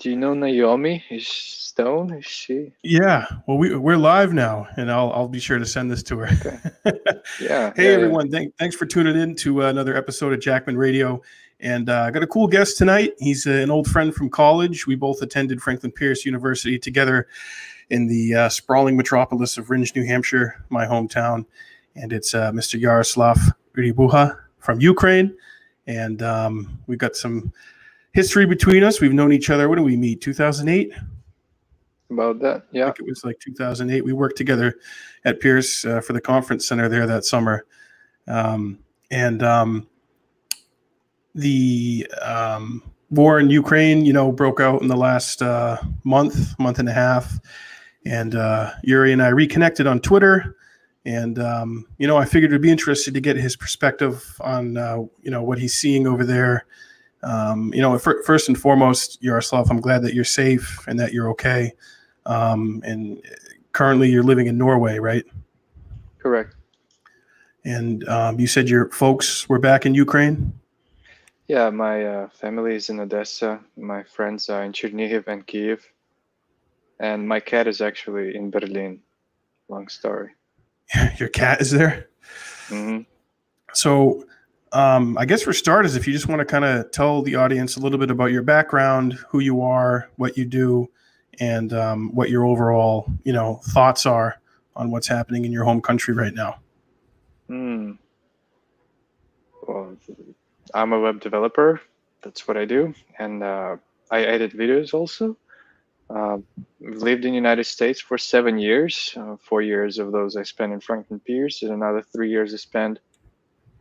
Do you know Naomi Stone? Is she? Yeah. Well, we're live now, and I'll be sure to send this to her. Okay. Yeah. Hey, everyone. Thanks for tuning in to another episode of Jackman Radio. And I got a cool guest tonight. He's an old friend from college. We both attended Franklin Pierce University together in the sprawling metropolis of Ringe, New Hampshire, my hometown. And it's Mr. Yaroslav Rudybouha from Ukraine. And we've got some history between us. We've known each other. What did we meet? 2008? About that, yeah. I think it was like 2008. We worked together at Pierce for the conference center there that summer. The war in Ukraine, you know, broke out in the last month and a half. And Yuri and I reconnected on Twitter. And, you know, I figured it would be interesting to get his perspective on, you know, what he's seeing over there. You know, first and foremost, Yaroslav, I'm glad that you're safe and that you're okay. And currently you're living in Norway, right? Correct. And you said your folks were back in Ukraine? Yeah, my family is in Odessa. My friends are in Chernihiv and Kyiv. And my cat is actually in Berlin. Long story. Your cat is there? Mm-hmm. So I guess for starters, if you just want to kind of tell the audience a little bit about your background, who you are, what you do, and what your overall, you know, thoughts are on what's happening in your home country right now. Well, I'm a web developer. That's what I do. And I edit videos also. Lived in the United States for 7 years. 4 years of those I spent in Franklin Pierce, and another 3 years I spent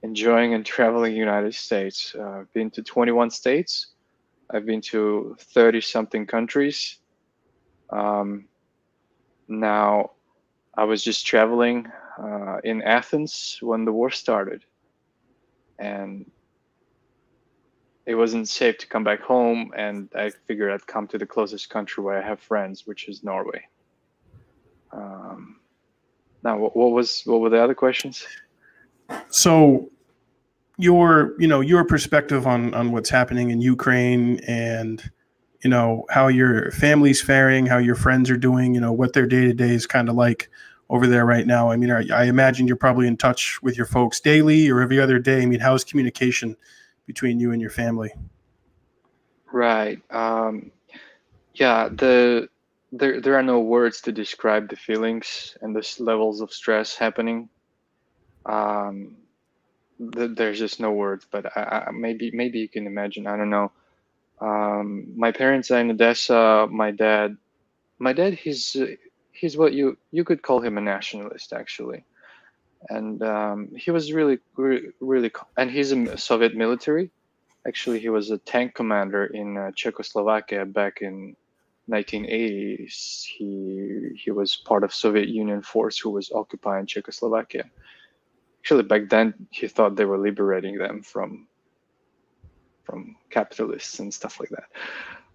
enjoying and traveling the United States. I've been to 21 states. I've been to 30-something countries. Now, I was just traveling in Athens when the war started, and it wasn't safe to come back home, and I figured I'd come to the closest country where I have friends, which is Norway. Now, what were the other questions? So, your perspective on what's happening in Ukraine, and you know how your family's faring, how your friends are doing, you know what their day-to-day is kind of like over there right now. I mean, I imagine you're probably in touch with your folks daily or every other day. I mean, how is communication between you and your family? Right. Yeah, there are no words to describe the feelings and the levels of stress happening. There's just no words, but maybe you can imagine, I don't know. My parents are in Odessa. My dad, he's what you could call him a nationalist, actually. And he was really, and he's a Soviet military. Actually, he was a tank commander in Czechoslovakia back in 1980s. He was part of Soviet Union force who was occupying Czechoslovakia. Actually, back then, he thought they were liberating them from capitalists and stuff like that.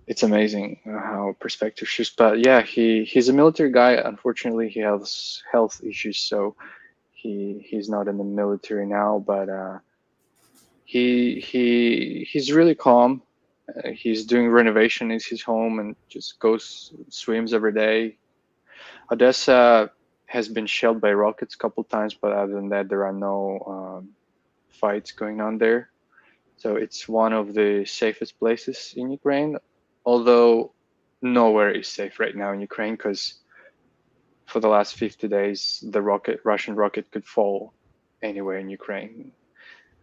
It's amazing how perspective shifts. But yeah, he's a military guy. Unfortunately, he has health issues, so he's not in the military now, but he's really calm. He's doing renovation in his home and just goes swims every day. Odessa has been shelled by rockets a couple times, but other than that, there are no fights going on there. So it's one of the safest places in Ukraine, although nowhere is safe right now in Ukraine because for the last 50 days, the Russian rocket could fall anywhere in Ukraine,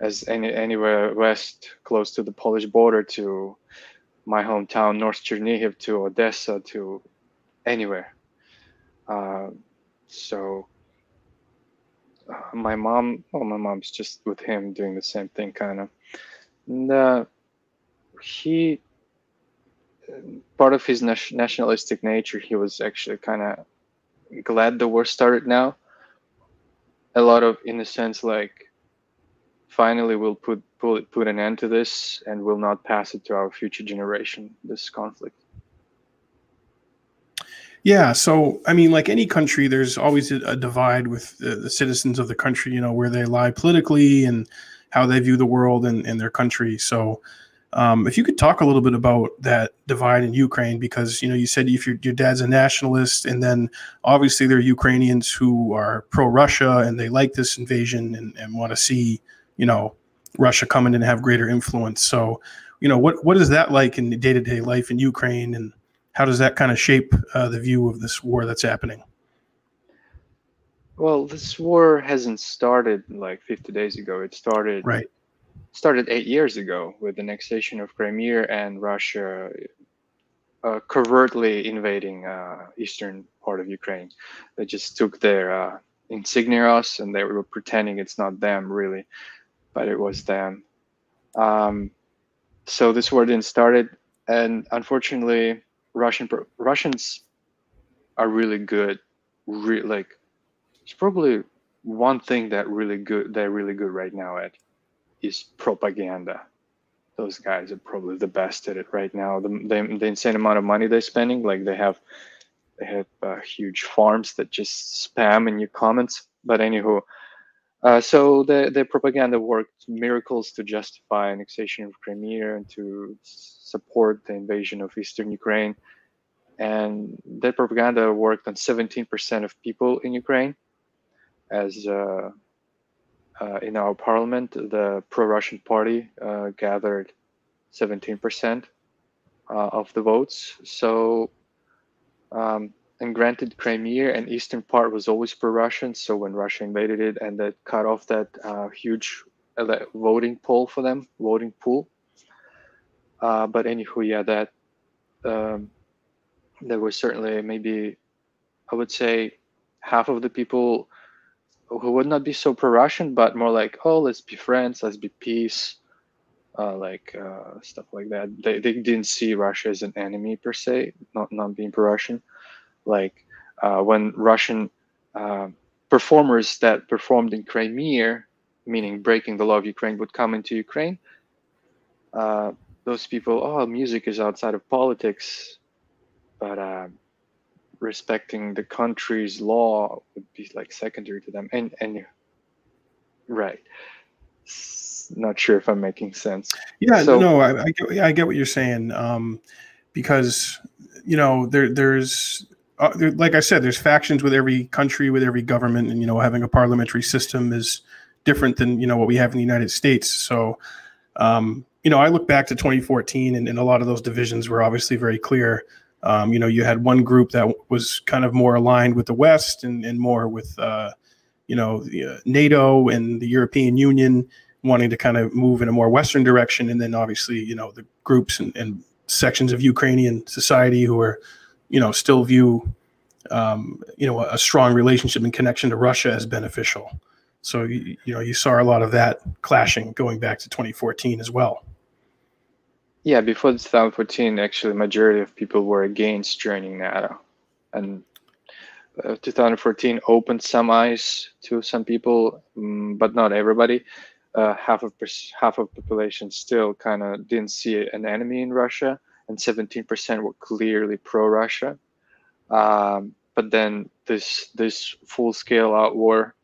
as anywhere west, close to the Polish border, to my hometown, North Chernihiv, to Odessa, to anywhere. So my mom's just with him doing the same thing, kind of. And part of his nationalistic nature, he was actually kind of glad the war started now. A lot of, in a sense, like, finally we'll put an end to this and we'll not pass it to our future generation, this conflict. Yeah, so, I mean, like any country, there's always a divide with the citizens of the country, you know, where they lie politically and how they view the world and their country. So If you could talk a little bit about that divide in Ukraine, because, you know, you said if your dad's a nationalist, and then obviously there are Ukrainians who are pro-Russia and they like this invasion and want to see, you know, Russia come in and have greater influence. So, you know, what is that like in the day-to-day life in Ukraine, and how does that kind of shape the view of this war that's happening? Well, this war hasn't started like 50 days ago. It started right. Started 8 years ago with the annexation of Crimea and Russia covertly invading eastern part of Ukraine. They just took their insignias, and they were pretending it's not them really, but it was them. So this war didn't start it, and unfortunately, Russians are really good. Like, it's probably one thing that they're really good right now at. Is propaganda. Those guys are probably the best at it right now. The insane amount of money they're spending, like they have huge farms that just spam in your comments. But anywho, so the propaganda worked miracles to justify annexation of Crimea and to support the invasion of eastern Ukraine. And that propaganda worked on 17% of people in Ukraine, as in our parliament, the pro-Russian party gathered 17% of the votes. So, and granted, Crimea and eastern part was always pro-Russian. So when Russia invaded it, and that cut off that huge voting pool for them, but anywho, yeah, that there was certainly maybe, I would say, half of the people who would not be so pro-Russian, but more like, oh, let's be friends, let's be peace, stuff like that. They didn't see Russia as an enemy per se, not being pro-Russian. Like when Russian performers that performed in Crimea, meaning breaking the law of Ukraine, would come into Ukraine, those people, oh, music is outside of politics, but respecting the country's law would be like secondary to them, and right. Not sure if I'm making sense. Yeah, so, no, I get what you're saying, because you know there's like I said, there's factions with every country, with every government, and you know having a parliamentary system is different than you know what we have in the United States. So you know I look back to 2014, and a lot of those divisions were obviously very clear. You know, you had one group that was kind of more aligned with the West and more with, you know, the, NATO and the European Union, wanting to kind of move in a more Western direction. And then obviously, you know, the groups and sections of Ukrainian society who are, you know, still view, you know, a strong relationship and connection to Russia as beneficial. So, you know, you saw a lot of that clashing going back to 2014 as well. Yeah, before 2014, actually, majority of people were against joining NATO, and 2014 opened some eyes to some people, but not everybody. Half of population still kind of didn't see an enemy in Russia, and 17% were clearly pro-Russia. But then this full-scale out war,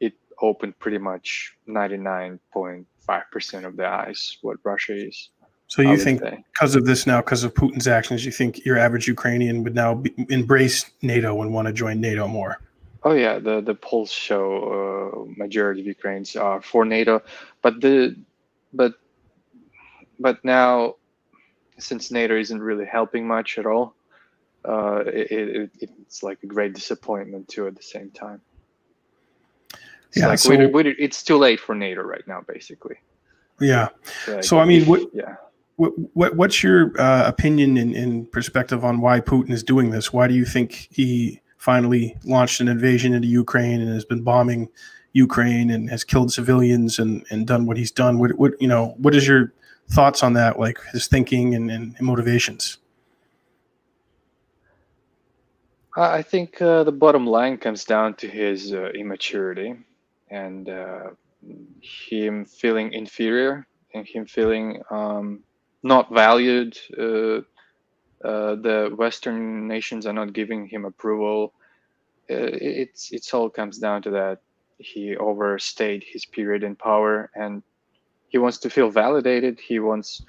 it opened pretty much 99.5% of the eyes what Russia is. So you think because of this now, because of Putin's actions, you think your average Ukrainian would now embrace NATO and want to join NATO more? Oh, yeah. The polls show majority of Ukrainians are for NATO. But now, since NATO isn't really helping much at all, it's like a great disappointment, too, at the same time. It's yeah, like so it's too late for NATO right now, basically. Yeah. So, I mean, what's your opinion and perspective on why Putin is doing this? Why do you think he finally launched an invasion into Ukraine and has been bombing Ukraine and has killed civilians and done what he's done? What is your thoughts on that? Like his thinking and motivations? I think the bottom line comes down to his immaturity and him feeling inferior and him feeling not valued. The Western nations are not giving him approval. It's all comes down to that. He overstayed his period in power, and he wants to feel validated. He wants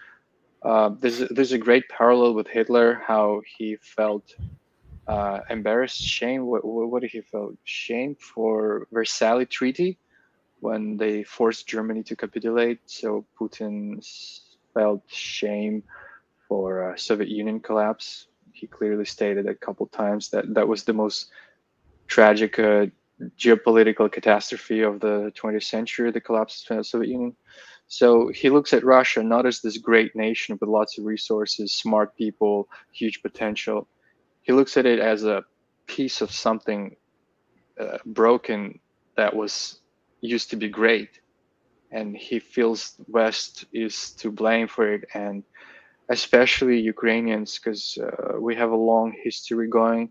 There's a great parallel with Hitler, how he felt embarrassed, shame. What did he feel? Shame for Versailles Treaty when they forced Germany to capitulate. So Putin felt shame for Soviet Union collapse. He clearly stated a couple times that that was the most tragic geopolitical catastrophe of the 20th century, the collapse of the Soviet Union. So he looks at Russia not as this great nation with lots of resources, smart people, huge potential. He looks at it as a piece of something broken that was used to be great, and he feels the West is to blame for it, and especially Ukrainians, because we have a long history going,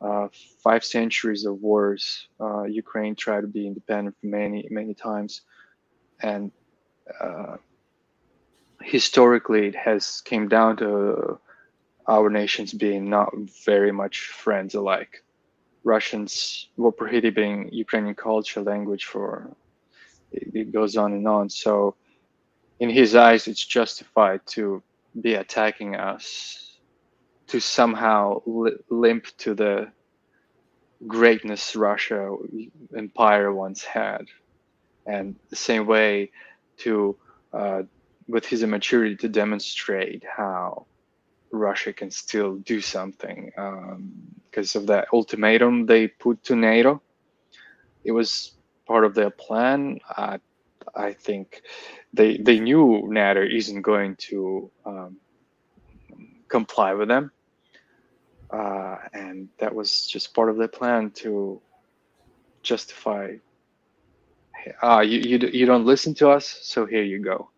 5 centuries of wars. Ukraine tried to be independent many, many times, and historically it has came down to our nations being not very much friends alike. Russians were prohibiting Ukrainian culture, language, for it goes on and on. So in his eyes, it's justified to be attacking us, to somehow limp to the greatness Russia empire once had. And the same way to, with his immaturity, to demonstrate how Russia can still do something, because of that ultimatum they put to NATO. It was part of their plan. I think they knew NATO isn't going to comply with them, and that was just part of their plan to justify. You don't listen to us, so here you go.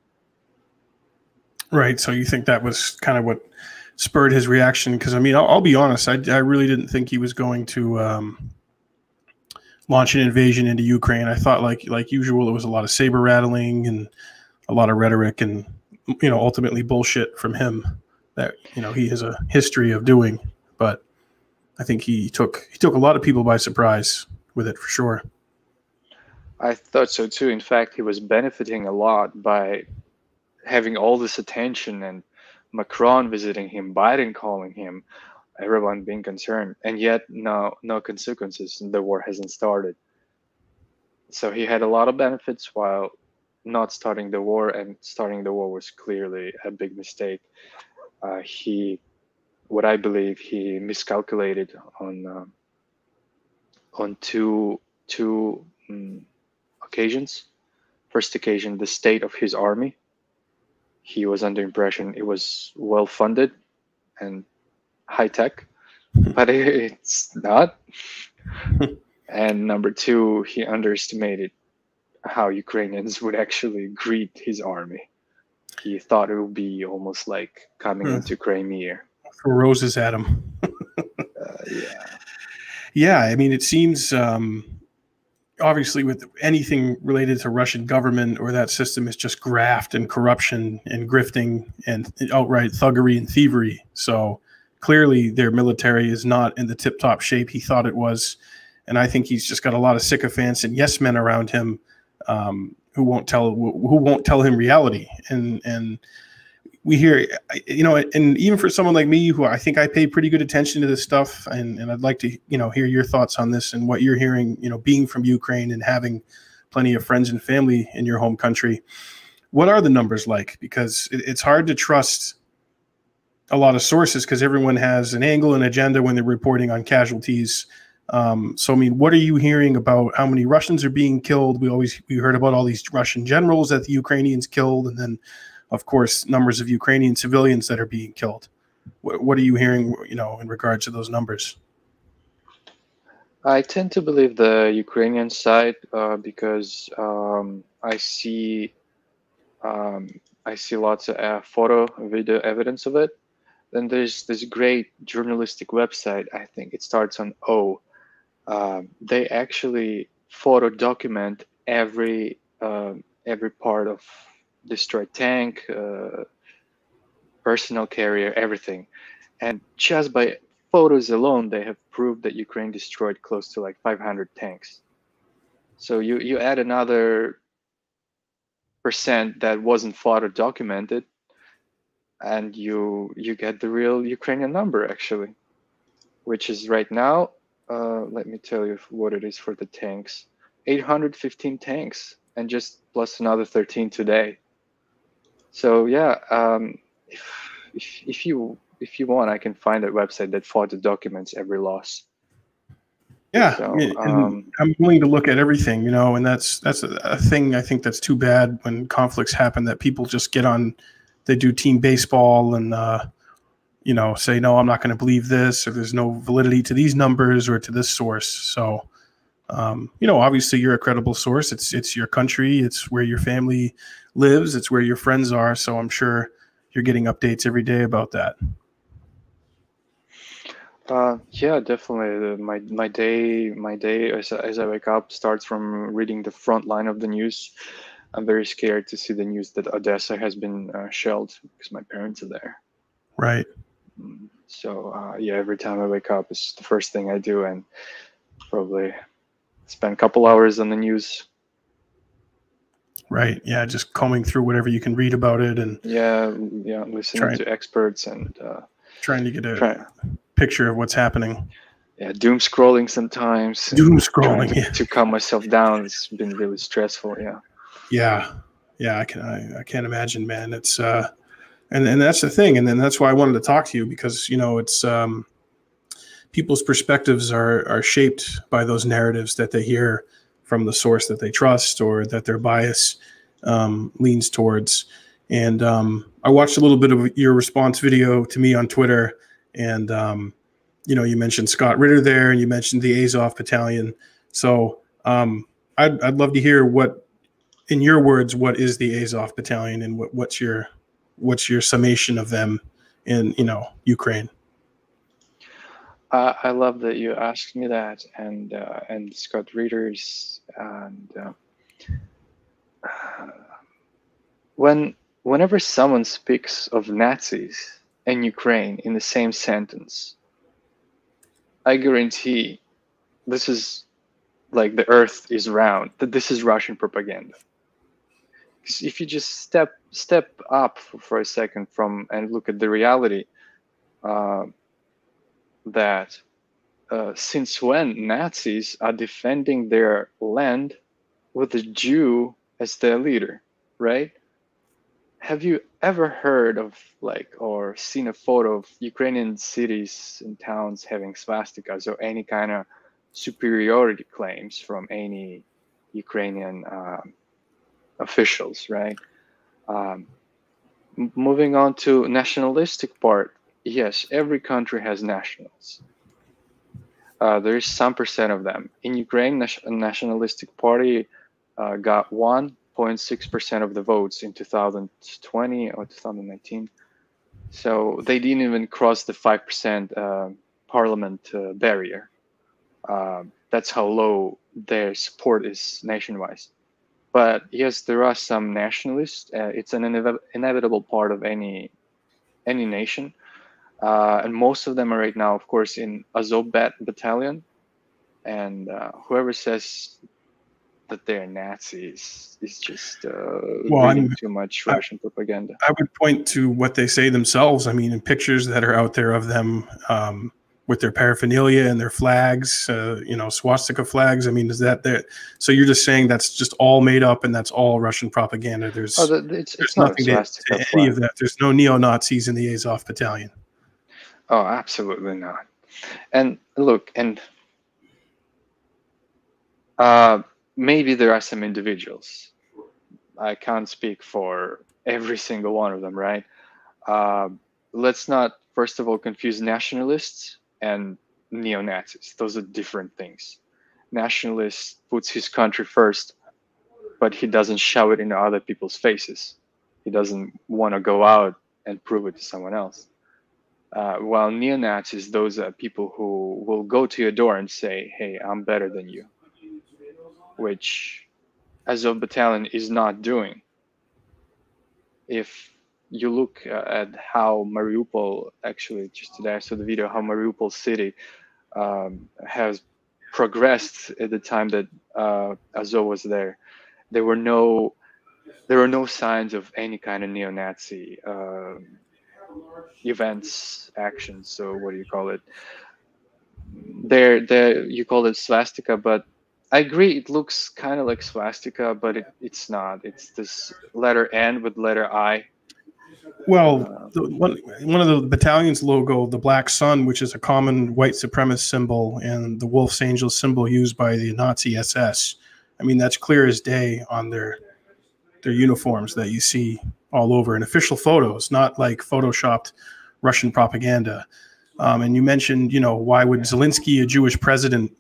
Right. So you think that was kind of what spurred his reaction? Because, I mean, I'll be honest, I really didn't think he was going to launch an invasion into Ukraine. I thought, like usual, it was a lot of saber rattling and a lot of rhetoric and, you know, ultimately bullshit from him that, you know, he has a history of doing. But I think he took a lot of people by surprise with it, for sure. I thought so, too. In fact, he was benefiting a lot by having all this attention and Macron visiting him, Biden calling him, everyone being concerned, and yet no consequences. The war hasn't started. So he had a lot of benefits while not starting the war, and starting the war was clearly a big mistake. What I believe, he miscalculated on two occasions. First occasion, the state of his army. He was under impression it was well-funded and high-tech, but it's not. And number two, he underestimated how Ukrainians would actually greet his army. He thought it would be almost like coming into Crimea. Roses at him. Yeah. Yeah, I mean, it seems... obviously, with anything related to Russian government or that system, is just graft and corruption and grifting and outright thuggery and thievery. So clearly their military is not in the tip-top shape he thought it was. And I think he's just got a lot of sycophants and yes men around him who won't tell him reality. And we hear, you know, and even for someone like me, who I think I pay pretty good attention to this stuff, and I'd like to, you know, hear your thoughts on this and what you're hearing, you know, being from Ukraine and having plenty of friends and family in your home country. What are the numbers like? Because it's hard to trust a lot of sources because everyone has an angle and agenda when they're reporting on casualties. So, I mean, what are you hearing about how many Russians are being killed? We heard about all these Russian generals that the Ukrainians killed, and then, of course, numbers of Ukrainian civilians that are being killed. What are you hearing, you know, in regards to those numbers? I tend to believe the Ukrainian side because I see lots of photo, video evidence of it. Then there's this great journalistic website. I think it starts on O. They actually photo document every part of destroyed tank, personnel carrier, everything. And just by photos alone, they have proved that Ukraine destroyed close to like 500 tanks. So you add another percent that wasn't photo documented, and you get the real Ukrainian number, actually, which is right now, let me tell you what it is for the tanks, 815 tanks, and just plus another 13 today. So yeah, if you want, I can find a website that fought and documents every loss. Yeah, so, I'm willing to look at everything, you know, and that's a thing I think that's too bad when conflicts happen, that people just get on, they do team baseball and, you know, say, no, I'm not going to believe this, or there's no validity to these numbers or to this source. So, you know, obviously you're a credible source. It's your country. It's where your family lives. It's where your friends are. So I'm sure you're getting updates every day about that. Yeah, definitely. My day as I wake up starts from reading the front line of the news. I'm very scared to see the news that Odessa has been shelled because my parents are there. Right. So yeah, every time I wake up, it's the first thing I do, and probably spend a couple hours on the news. Right. Yeah, just combing through whatever you can read about it, and yeah, listening to experts and trying to get a picture of what's happening. Yeah, doom scrolling sometimes. Doom scrolling, yeah. To calm myself down, it's been really stressful. Yeah. Yeah, yeah. I can't imagine, man. It's and that's the thing, and that's why I wanted to talk to you, because you know it's people's perspectives are shaped by those narratives that they hear from the source that they trust or that their bias leans towards. And I watched a little bit of your response video to me on Twitter. And, you know, you mentioned Scott Ritter there, and you mentioned the Azov Battalion. So I'd love to hear what, in your words, what is the Azov Battalion, and what's your summation of them in, you know, Ukraine? I love that you asked me that, and Scott Ritter's, and whenever someone speaks of Nazis and Ukraine in the same sentence, I guarantee this is like the earth is round, that this is Russian propaganda. Because if you just step up for a second from and look at the reality, that since when Nazis are defending their land with a Jew as their leader, right? Have you ever heard of, like, or seen a photo of Ukrainian cities and towns having swastikas or any kind of superiority claims from any Ukrainian officials, right? Moving on to nationalistic part, yes, every country has nationals. There is some percent of them. In Ukraine, nationalistic party got 1.6% of the votes in 2020 or 2019, so they didn't even cross the 5% parliament barrier. That's how low their support is nationwide. But yes, there are some nationalists. It's an inevitable part of any nation, and most of them are right now, of course, in Azov Battalion, and whoever says that they're Nazis is just too much Russian propaganda. I would point to what they say themselves. I mean, in pictures that are out there of them with their paraphernalia and their flags, you know, swastika flags. I mean, is that there? So you're just saying that's just all made up and that's all Russian propaganda. There's, there's nothing to any of that. There's no neo-Nazis in the Azov Battalion. Oh, absolutely not. And look, and maybe there are some individuals. I can't speak for every single one of them, right? Let's not, first of all, confuse nationalists and neo-Nazis. Those are different things. Nationalist puts his country first, but he doesn't shout it in other people's faces. He doesn't want to go out and prove it to someone else. While neo-Nazis, those are people who will go to your door and say, hey, I'm better than you, which Azov Battalion is not doing. If you look at how Mariupol, actually just today I saw the video, how Mariupol city has progressed at the time that Azov was there. There were no signs of any kind of neo-Nazi events, actions. So what do you call it? There you call it swastika, but I agree it looks kind of like swastika, but it's not. It's this letter N with letter I. Well, one of the battalion's logo, the black sun, which is a common white supremacist symbol, and the wolf's angel symbol used by the Nazi SS. I mean, that's clear as day on their uniforms that you see all over in official photos, not like photoshopped Russian propaganda. And you mentioned, you know, why would Zelensky, a Jewish president,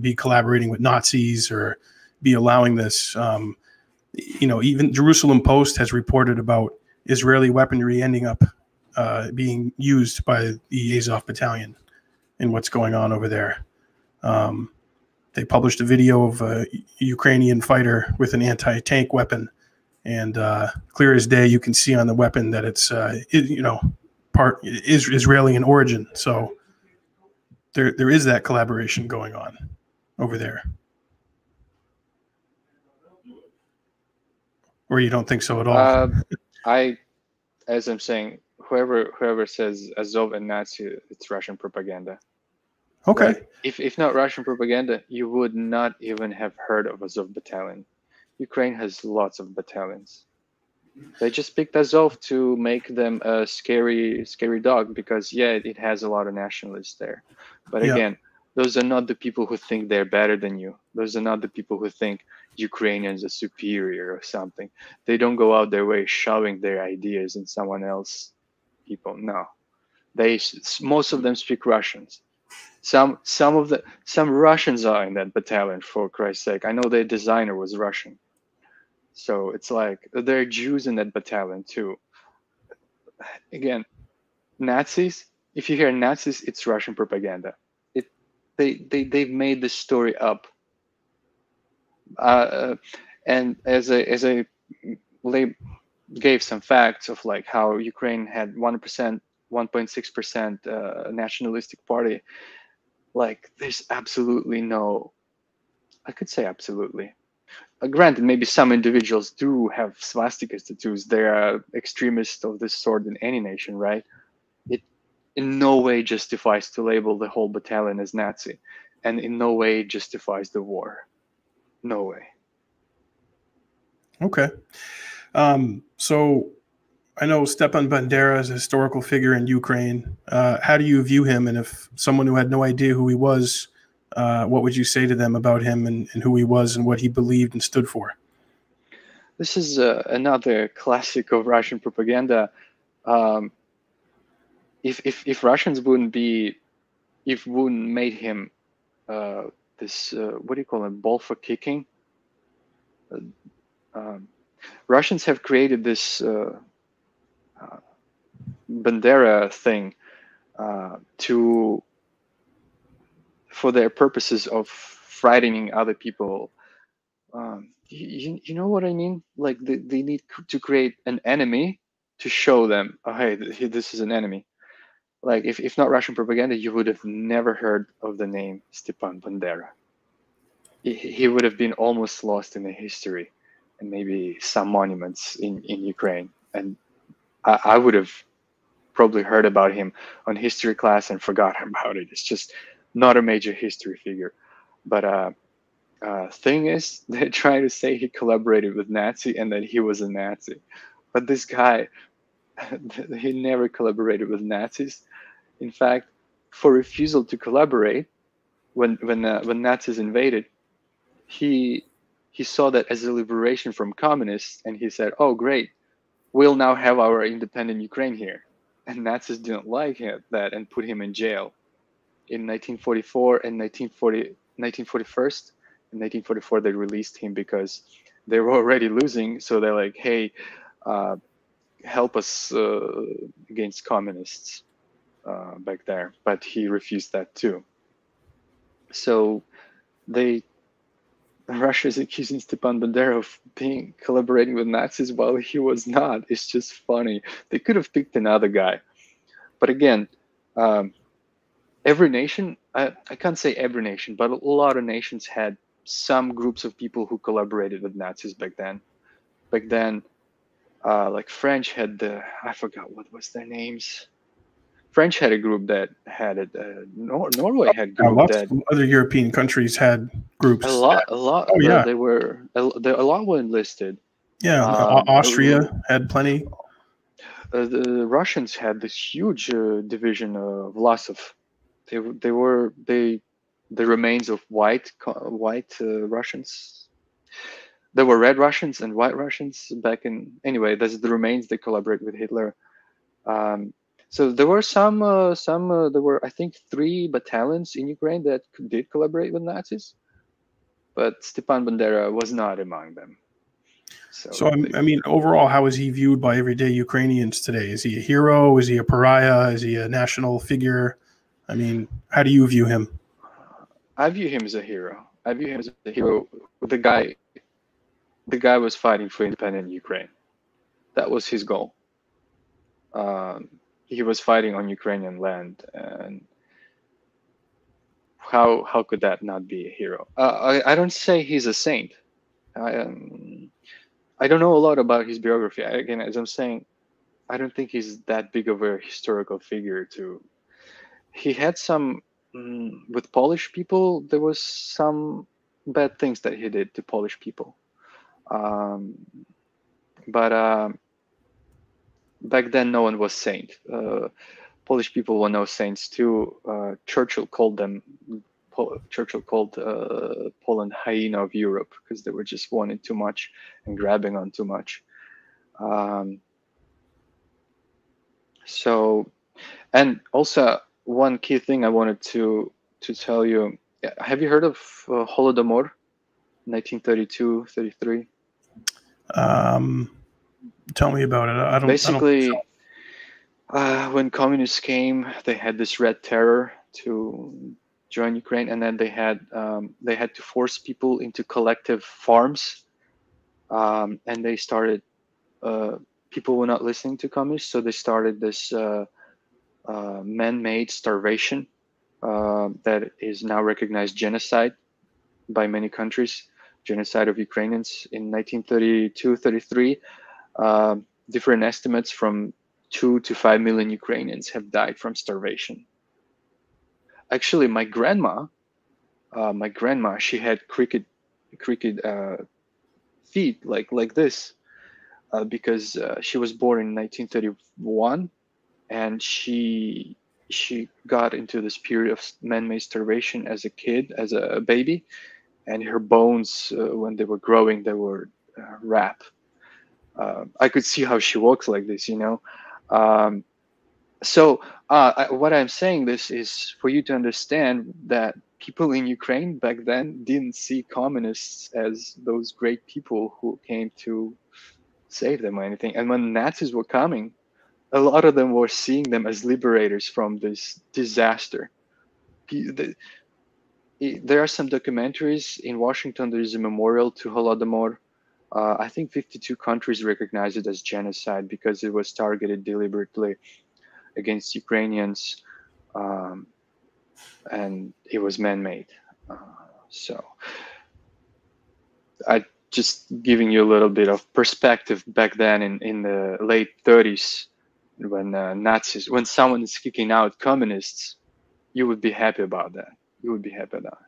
be collaborating with Nazis or be allowing this? You know, even Jerusalem Post has reported about Israeli weaponry ending up being used by the Azov Battalion and what's going on over there. They published a video of a Ukrainian fighter with an anti-tank weapon, and clear as day, you can see on the weapon that it's, you know, part Israeli in origin. So there is that collaboration going on over there. Or you don't think so at all? As I'm saying, whoever says Azov and Nazi, it's Russian propaganda. Okay. Like, if not Russian propaganda, you would not even have heard of Azov Battalion. Ukraine has lots of battalions. They just picked Azov to make them a scary dog because, yeah, it has a lot of nationalists there. But again, those are not the people who think they're better than you. Those are not the people who think Ukrainians are superior or something. They don't go out their way shoving their ideas in someone else's people. No, most of them speak Russians. Some Russians are in that battalion, for Christ's sake. I know their designer was Russian. So it's like there are Jews in that battalion too. Again, Nazis, if you hear Nazis, it's Russian propaganda. They've made this story up. And as I gave some facts of like how Ukraine had 1%, 1.6% nationalistic party, like there's absolutely no, I could say absolutely. Granted, maybe some individuals do have swastika tattoos. They are extremists of this sort in any nation, right? It in no way justifies to label the whole battalion as Nazi, and in no way justifies the war. No way. Okay. So I know Stepan Bandera is a historical figure in Ukraine. How do you view him? And if someone who had no idea who he was, what would you say to them about him and who he was and what he believed and stood for? This is another classic of Russian propaganda. If Russians wouldn't made him this what do you call him, ball for kicking? Russians have created this Bandera thing for their purposes of frightening other people. You know what I mean? Like they need to create an enemy to show them, oh, hey, this is an enemy. Like if not Russian propaganda, you would have never heard of the name Stepan Bandera. He would have been almost lost in the history and maybe some monuments in Ukraine. And I would have probably heard about him on history class and forgot about it. It's just not a major history figure. But thing is, they're trying to say he collaborated with Nazi and that he was a Nazi. But this guy, he never collaborated with Nazis. In fact, for refusal to collaborate, when Nazis invaded, he saw that as a liberation from communists, and he said, "Oh, great, we'll now have our independent Ukraine here." And Nazis didn't like that and put him in jail in 1944 and 1941. In 1944, they released him because they were already losing. So they're like, "Hey, help us against communists back there," but he refused that too. So Russia is accusing Stepan Bandera of collaborating with Nazis while he was not. It's just funny. They could have picked another guy, but again, every nation, I can't say every nation, but a lot of nations had some groups of people who collaborated with Nazis back then. like French had the, I forgot what was their names. French had a group that had it. Norway had group lots that of other European countries had groups. A lot. Oh, yeah. They were a lot were enlisted. Yeah, Austria had plenty. The Russians had this huge division of Vlasov. They were the remains of white Russians. There were red Russians and white Russians back in, anyway, that's the remains that collaborate with Hitler. So there were there were, I think, 3 battalions in Ukraine that did collaborate with Nazis, but Stepan Bandera was not among them. So, I mean, overall, how is he viewed by everyday Ukrainians today? Is he a hero? Is he a pariah? Is he a national figure? I mean, how do you view him? I view him as a hero. I view him as a hero. The guy was fighting for independent Ukraine. That was his goal. He was fighting on Ukrainian land, and how could that not be a hero? I don't say he's a saint. I don't know a lot about his biography. Again, as I'm saying, I don't think he's that big of a historical figure. He had some with Polish people. There was some bad things that he did to Polish people, but back then no one was saint. Polish people were no saints too. Churchill called Poland hyena of Europe because they were just wanting too much and grabbing on too much. And also one key thing I wanted to tell you. Have you heard of Holodomor, 1932-33? Tell me about it. Basically, when communists came, they had this Red Terror to join Ukraine, and then they had to force people into collective farms, and they started. People were not listening to communists, so they started this man-made starvation that is now recognized genocide by many countries. Genocide of Ukrainians in 1932-33. Different estimates from 2 to 5 million Ukrainians have died from starvation. Actually, my grandma, she had crooked feet like this, because she was born in 1931, and she got into this period of man-made starvation as a kid, as a baby, and her bones, when they were growing, they were wrapped. I could see how she walks like this, you know. What I'm saying this is for you to understand that people in Ukraine back then didn't see communists as those great people who came to save them or anything. And when Nazis were coming, a lot of them were seeing them as liberators from this disaster. There are some documentaries. In Washington, there is a memorial to Holodomor. I think 52 countries recognize it as genocide because it was targeted deliberately against Ukrainians, and it was man-made. So I just giving you a little bit of perspective back then in the late 30s when Nazis, when someone is kicking out communists, you would be happy about that. You would be happy about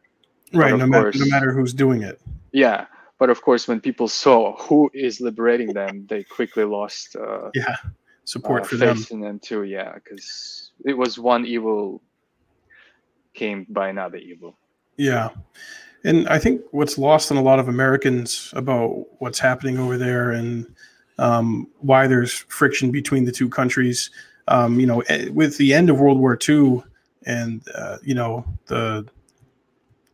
that. Right, no matter who's doing it. Yeah. But of course, when people saw who is liberating them, they quickly lost support for them. Faith in them too, yeah, because it was one evil came by another evil. Yeah, and I think what's lost on a lot of Americans about what's happening over there and why there's friction between the two countries, you know, with the end of World War II and you know, the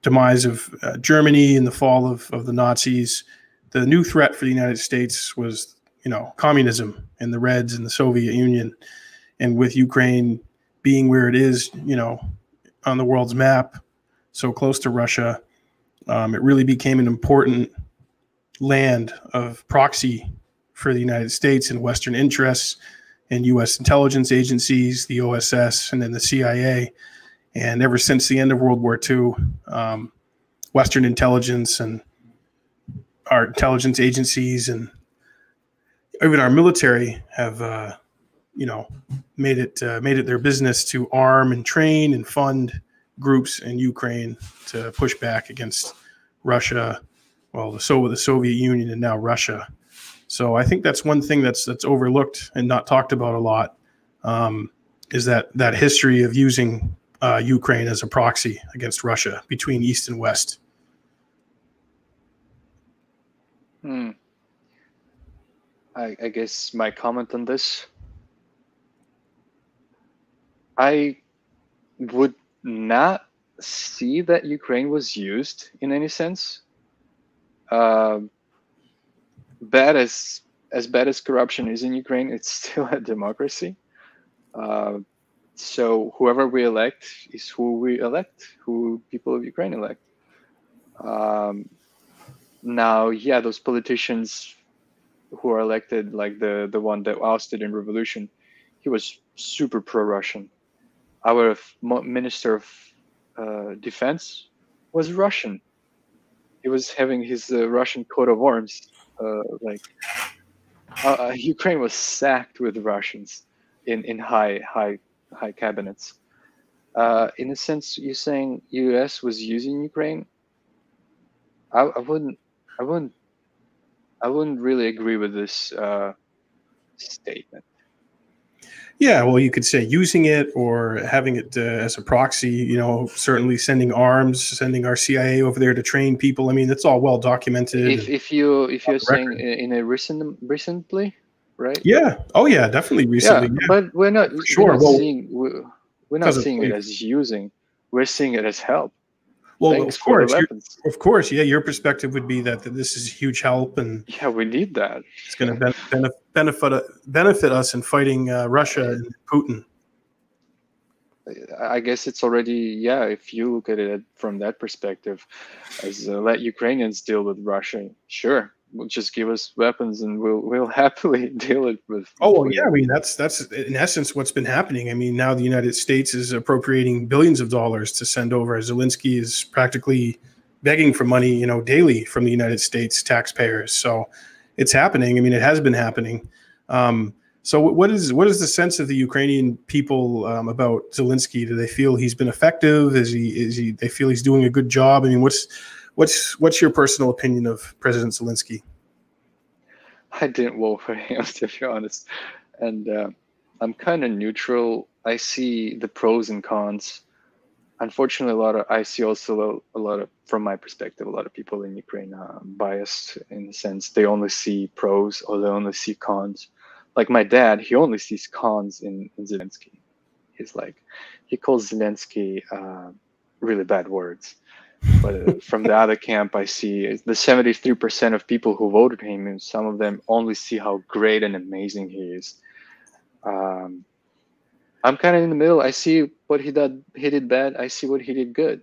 demise of Germany and the fall of the Nazis, the new threat for the United States was, you know, communism and the Reds and the Soviet Union. And with Ukraine being where it is, you know, on the world's map, so close to Russia, it really became an important land of proxy for the United States and Western interests and U.S. intelligence agencies, the OSS, and then the CIA. And ever since the end of World War II, Western intelligence and our intelligence agencies and even our military have, you know, made it their business to arm and train and fund groups in Ukraine to push back against Russia, well, so the Soviet Union and now Russia. So I think that's one thing that's overlooked and not talked about a lot, is that history of using Ukraine as a proxy against Russia between East and West. Hmm. I guess my comment on this, I would not see that Ukraine was used in any sense. Bad as corruption is in Ukraine, it's still a democracy. So whoever we elect is who we elect, who people of Ukraine elect. Now, yeah, those politicians who are elected, like the one that ousted in revolution, he was super pro-Russian. Our minister of defense was Russian. He was having his Russian coat of arms. Ukraine was sacked with Russians in high cabinets. In a sense, you're saying U.S. was using Ukraine. I wouldn't really agree with this statement. Yeah, well, you could say using it or having it as a proxy, you know, certainly sending arms, sending our CIA over there to train people. I mean, that's all well documented. If you're saying in a recently, right? Yeah. Oh, yeah, definitely recently. Yeah, but we're not sure. We're not seeing it as using. We're seeing it as help. Well, thanks of course, yeah. Your perspective would be that this is huge help, and yeah, we need that. It's going to benefit us in fighting Russia and Putin. I guess it's already, yeah. If you look at it from that perspective, as let Ukrainians deal with Russia, sure, we'll just give us weapons, and we'll happily deal it with. Oh yeah, I mean that's in essence what's been happening. I mean, now the United States is appropriating billions of dollars to send over. Zelensky is practically begging for money, you know, daily from the United States taxpayers. So it's happening. I mean, it has been happening. So what is the sense of the Ukrainian people about Zelensky? Do they feel he's been effective? Is he? They feel he's doing a good job. I mean, what's your personal opinion of President Zelensky? I didn't vote for him, to be honest. And I'm kind of neutral. I see the pros and cons. Unfortunately, I see also a lot of, from my perspective, a lot of people in Ukraine are biased in the sense they only see pros or they only see cons. Like my dad, he only sees cons in Zelensky. He's like, he calls Zelensky really bad words. But from the other camp, I see the 73% of people who voted him, and some of them only see how great and amazing he is. I'm kind of in the middle. I see what he did bad. I see what he did good.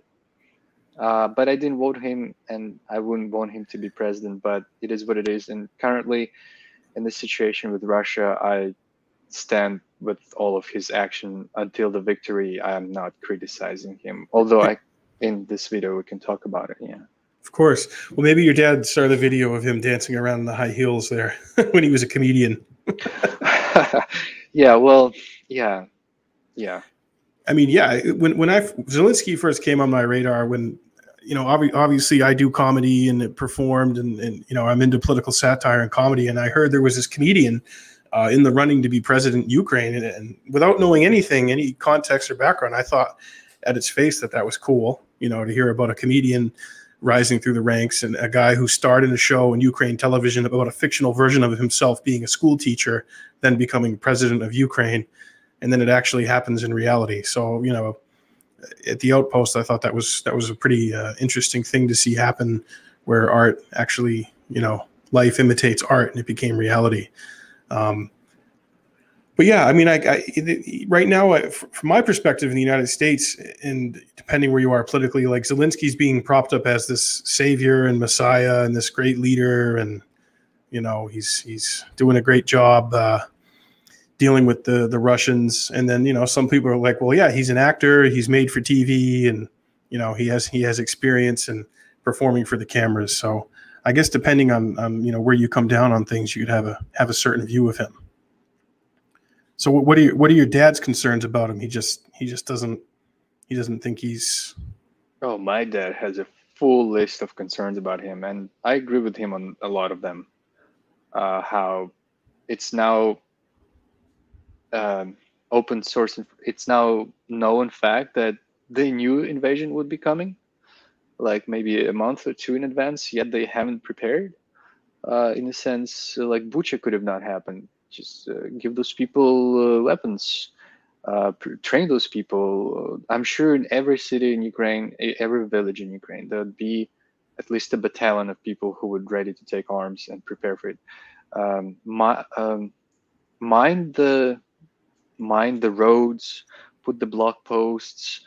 But I didn't vote him, and I wouldn't want him to be president. But it is what it is. And currently, in this situation with Russia, I stand with all of his action until the victory. I am not criticizing him, although I. In this video, we can talk about it. Yeah, of course. Well, maybe your dad saw the video of him dancing around in the high heels there when he was a comedian. Yeah. Well. Yeah. Yeah. I mean, yeah. When Zelensky first came on my radar, when you know, obviously, I do comedy and performed, and you know, I'm into political satire and comedy, and I heard there was this comedian in the running to be president of Ukraine, and without knowing anything, any context or background, I thought at its face that was cool. You know, to hear about a comedian rising through the ranks and a guy who starred in a show in Ukraine television about a fictional version of himself being a school teacher, then becoming president of Ukraine. And then it actually happens in reality. So, you know, at the outpost, I thought that was a pretty interesting thing to see happen, where art actually, you know, life imitates art and it became reality. But yeah, I mean, right now, from my perspective in the United States, and depending where you are politically, like Zelensky's being propped up as this savior and messiah and this great leader, and you know he's doing a great job dealing with the Russians. And then you know some people are like, well, yeah, he's an actor, he's made for TV, and you know he has experience in performing for the cameras. So I guess depending on you know, where you come down on things, you could have a certain view of him. So what are your dad's concerns about him? He just doesn't think he's. Oh, my dad has a full list of concerns about him, and I agree with him on a lot of them. How it's now open source. It's now known fact that the new invasion would be coming, like maybe a month or two in advance. Yet they haven't prepared. In a sense, like Bucha could have not happened. Just give those people weapons, train those people. I'm sure in every city in Ukraine, every village in Ukraine, there'd be at least a battalion of people who would ready to take arms and prepare for it. Mind the roads, put the block posts,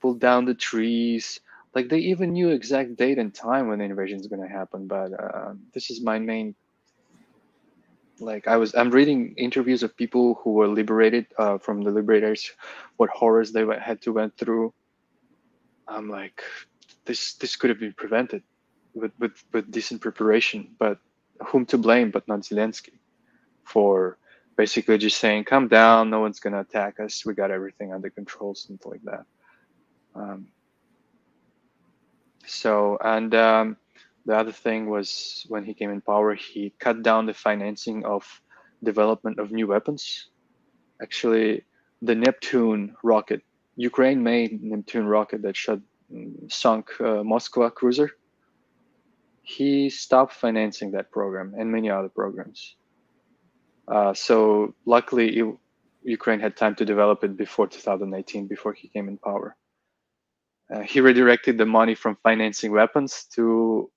pull down the trees. Like they even knew exact date and time when the invasion is going to happen. But this is my main. Like I'm reading interviews of people who were liberated from the liberators, what horrors they had to went through. I'm like, this could have been prevented with decent preparation, but whom to blame but not Zelensky for basically just saying, come down, no one's going to attack us. We got everything under control, something like that. The other thing was when he came in power, he cut down the financing of development of new weapons. Actually, the Neptune rocket, Ukraine made Neptune rocket that sunk Moskva cruiser. He stopped financing that program and many other programs. So luckily, Ukraine had time to develop it before 2018, before he came in power. He redirected the money from financing weapons to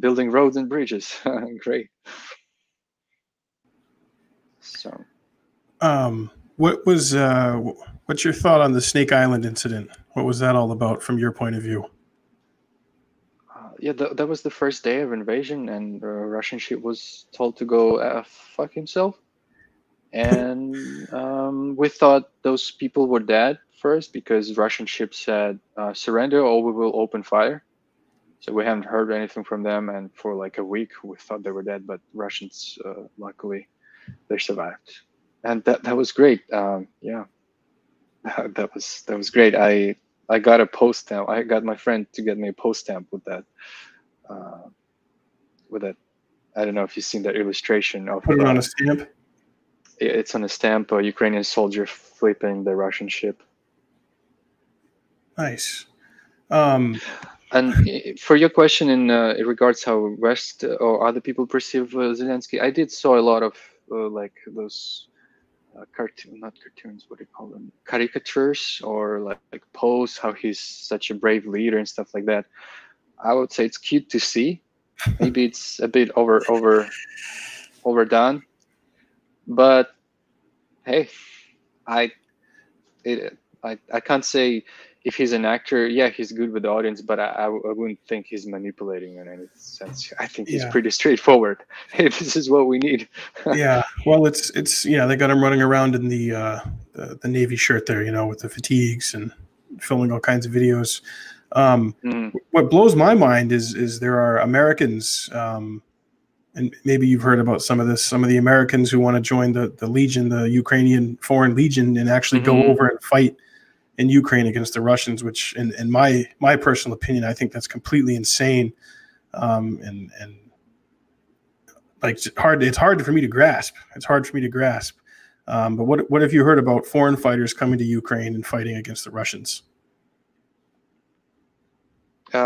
building roads and bridges. Great. So, what's your thought on the Snake Island incident? What was that all about from your point of view? Yeah, that was the first day of invasion, and the Russian ship was told to go fuck himself. And we thought those people were dead first because Russian ships said, surrender or we will open fire. So we haven't heard anything from them. And for like a week, we thought they were dead, but Russians, luckily, they survived. And that was great. Yeah, that was great. I got a post stamp. I got my friend to get me a post stamp with that. I don't know if you've seen that illustration of. Put it on a stamp. It's on a stamp, a Ukrainian soldier flipping the Russian ship. Nice. And for your question in regards how West or other people perceive Zelensky, I did saw a lot of like those caricatures or like posts, how he's such a brave leader and stuff like that. I would say it's cute to see. Maybe it's a bit overdone. But hey, I can't say if he's an actor. Yeah, he's good with the audience, but I wouldn't think he's manipulating in any sense. I think he's pretty straightforward. Hey, this is what we need. Yeah, well, it's yeah, they got him running around in the navy shirt there, you know, with the fatigues and filming all kinds of videos. What blows my mind is there are Americans. And maybe you've heard about some of this, some of the Americans who want to join the Legion, the Ukrainian Foreign Legion, and actually go over and fight in Ukraine against the Russians, which in my personal opinion, I think that's completely insane. And like it's hard for me to grasp. But what have you heard about foreign fighters coming to Ukraine and fighting against the Russians? There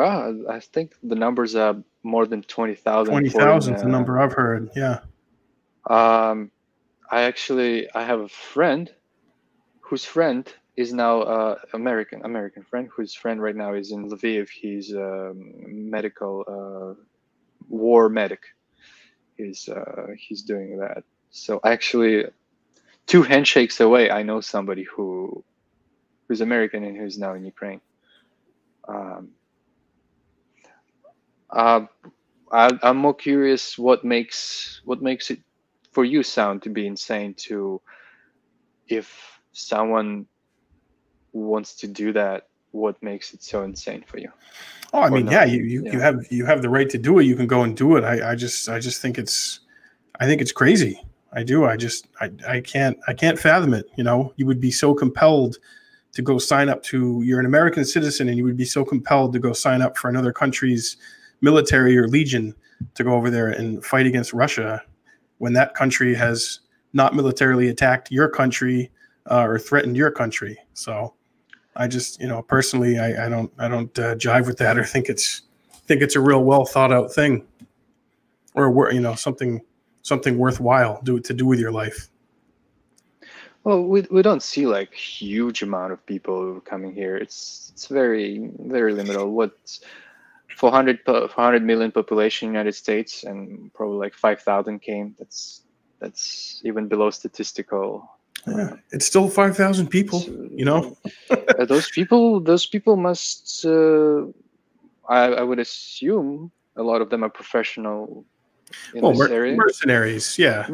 are, I think the numbers are more than 20,000. 20,000 is the number I've heard. Yeah. I have a friend whose friend is now American friend whose friend right now is in Lviv. He's a medical war medic. He's doing that. So actually, 2 handshakes away, I know somebody who's American and who's now in Ukraine. I'm more curious what makes it for you sound to be insane to if someone wants to do that what makes it so insane for you? Oh, I mean, yeah, you have the right to do it. You can go and do it. I just think it's, I think it's crazy. I do. I can't fathom it. You know, you would be so compelled to go sign up to, you're an American citizen and you would be so compelled to go sign up for another country's military or legion to go over there and fight against Russia when that country has not militarily attacked your country or threatened your country. So I just, you know, personally, I don't jive with that or think it's a real well thought out thing or, you know, something worthwhile to do with your life. Well, we don't see like huge amount of people coming here. It's very, very limited. What's 400 million population in the United States, and probably like 5,000 came. That's even below statistical. Yeah, it's still 5,000 people, you know. those people must. I would assume a lot of them are professional. In mercenaries, yeah.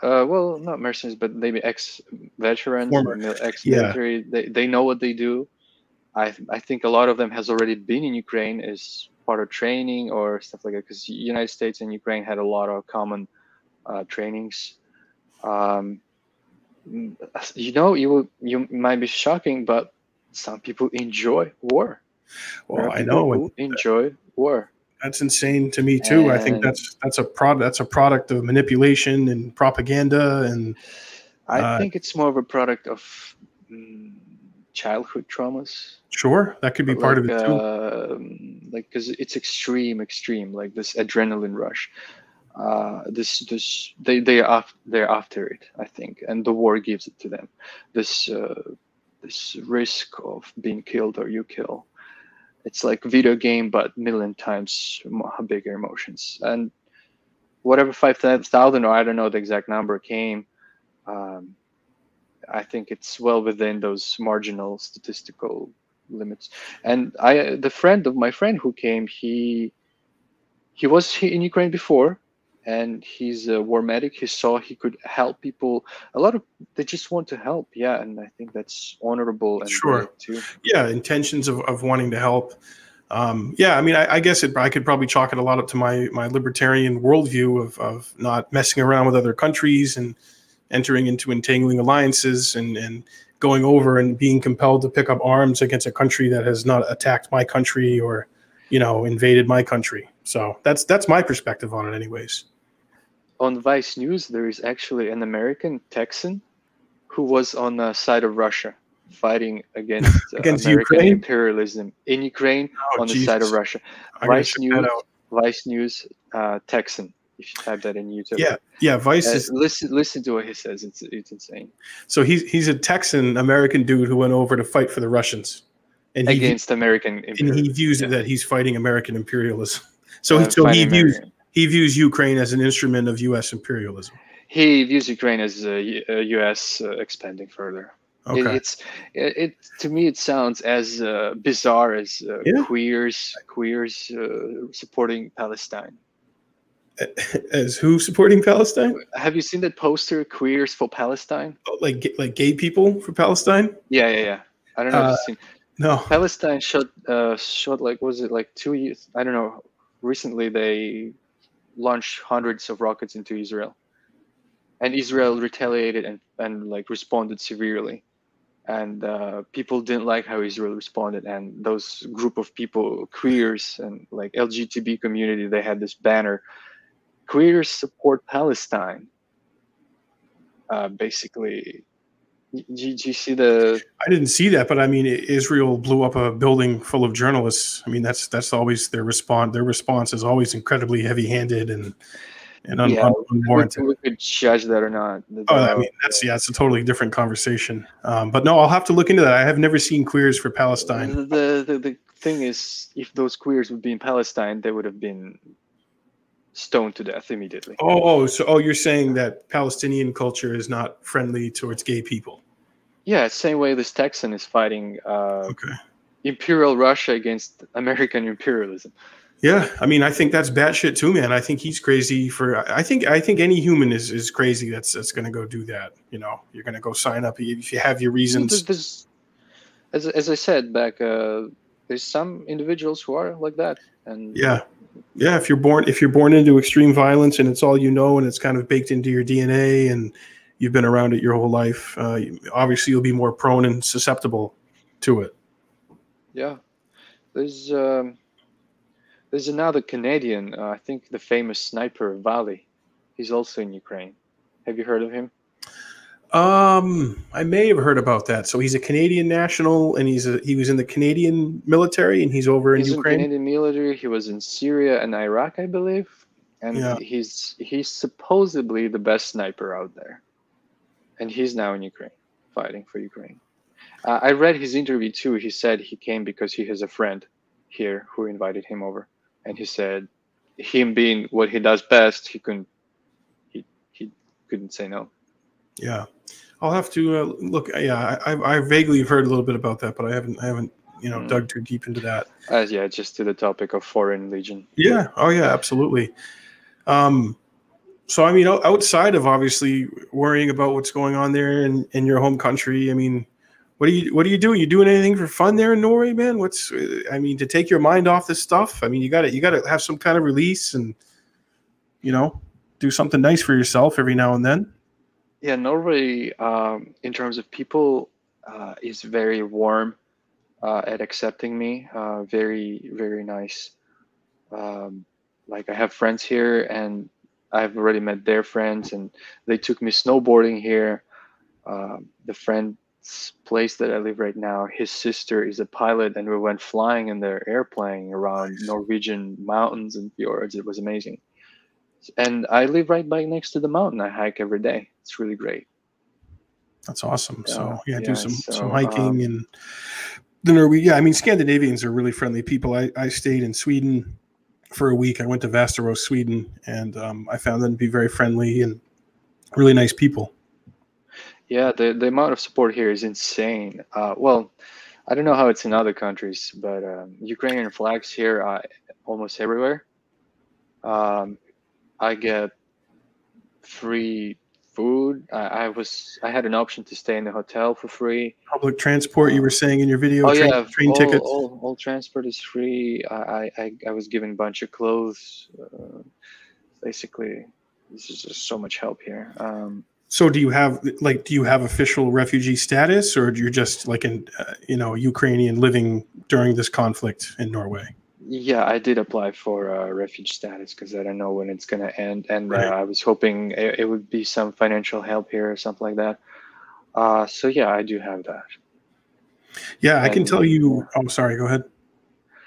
Well, not mercenaries, but maybe ex-veterans, ex-military. Yeah. They know what they do. I think a lot of them has already been in Ukraine as part of training or stuff like that, because United States and Ukraine had a lot of common trainings. You know, you might be shocking, but some people enjoy war. Well, I know enjoy war. That's insane to me too. And I think that's a product of manipulation and propaganda, and I think it's more of a product of childhood traumas. Sure, that could be part of it too. Like, because it's extreme, like this adrenaline rush. They're after it, I think, and the war gives it to them. This risk of being killed or you kill. It's like video game, but million times bigger emotions. And whatever 5,000 or I don't know the exact number came, I think it's well within those marginal statistical limits. And the friend who came, he was in Ukraine before, and he's a war medic. He saw he could help people. A lot of they just want to help, yeah, and I think that's honorable. And sure, too. Yeah, intentions of wanting to help. Yeah, I mean, I guess I could probably chalk it a lot up to my libertarian worldview of not messing around with other countries and entering into entangling alliances and going over and being compelled to pick up arms against a country that has not attacked my country or, you know, invaded my country. So that's my perspective on it anyways. On Vice News, there is actually an American Texan who was on the side of Russia fighting against, American Ukraine? Imperialism in Ukraine. Oh, on Jesus. The side of Russia. Vice News Texan. You should type that in YouTube. Yeah, yeah. Vice is listen to what he says. It's insane. So he's a Texan American dude who went over to fight for the Russians. And against American imperialism. And he views that he's fighting American imperialism. So, he views Ukraine as an instrument of U.S. imperialism. He views Ukraine as U.S. expanding further. Okay. It to me it sounds as bizarre as queers supporting Palestine. As who supporting Palestine? Have you seen that poster, Queers for Palestine? Oh, like gay people for Palestine? Yeah. I don't know if you've seen. No. Palestine shot like, was it like 2 years? I don't know. Recently, they launched hundreds of rockets into Israel, and Israel retaliated and like responded severely, and people didn't like how Israel responded. And those group of people, queers and like LGBT community, they had this banner: "Queers support Palestine." Basically, did you see the? I didn't see that, but I mean, Israel blew up a building full of journalists. I mean, that's always their response. Their response is always incredibly heavy-handed and unwarranted. We could judge that or not. I mean, that's a totally different conversation. But no, I'll have to look into that. I have never seen Queers for Palestine. The thing is, if those queers would be in Palestine, they would have been stoned to death immediately. So you're saying that Palestinian culture is not friendly towards gay people? Yeah, same way this Texan is fighting imperial Russia against American imperialism. Yeah, I mean, I think that's batshit too, man. I think he's crazy for. I think any human is crazy that's going to go do that. You know, you're going to go sign up if you have your reasons. There's as I said back, there's some individuals who are like that, and yeah. If you're born into extreme violence and it's all you know and it's kind of baked into your DNA and you've been around it your whole life, obviously you'll be more prone and susceptible to it. Yeah, there's another Canadian, I think the famous sniper Vali. He's also in Ukraine. Have you heard of him? I may have heard about that. So he's a Canadian national, and he was in the Canadian military, and he's over in Ukraine. He's in Canadian military. He was in Syria and Iraq, I believe. And yeah, he's supposedly the best sniper out there, and he's now in Ukraine, fighting for Ukraine. I read his interview too. He said he came because he has a friend here who invited him over, and he said, him being what he does best, he couldn't say no. Yeah, I'll have to look. Yeah, I vaguely heard a little bit about that, but I haven't dug too deep into that. Yeah, just to the topic of Foreign Legion. Yeah. Oh yeah, absolutely. So I mean, outside of obviously worrying about what's going on there in your home country, I mean, what are you doing? You doing anything for fun there in Norway, man? To take your mind off this stuff. I mean, you got to have some kind of release and do something nice for yourself every now and then. Yeah, Norway, in terms of people, is very warm at accepting me. Very, very nice. Like I have friends here, and I've already met their friends, and they took me snowboarding here. The friend's place that I live right now, his sister is a pilot, and we went flying in their airplane around Norwegian mountains and fjords. It was amazing. And I live right by next to the mountain. I hike every day. It's really great. That's awesome. Yeah. So yeah, do some hiking and the Norwegian. Yeah, I mean, Scandinavians are really friendly people. I stayed in Sweden for a week. I went to Västerås, Sweden, and I found them to be very friendly and really nice people. Yeah, the amount of support here is insane. Well, I don't know how it's in other countries, but Ukrainian flags here are almost everywhere. I get free food. I had an option to stay in the hotel for free. Public transport, you were saying in your video. Train tickets. All transport is free. I was given a bunch of clothes. Basically, this is just so much help here. So do you have official refugee status, or you're just like an Ukrainian living during this conflict in Norway? Yeah, I did apply for refugee status because I don't know when it's going to end. And right. I was hoping it would be some financial help here or something like that. So, yeah, I do have that. Yeah, and I can tell you. Oh, sorry. Go ahead.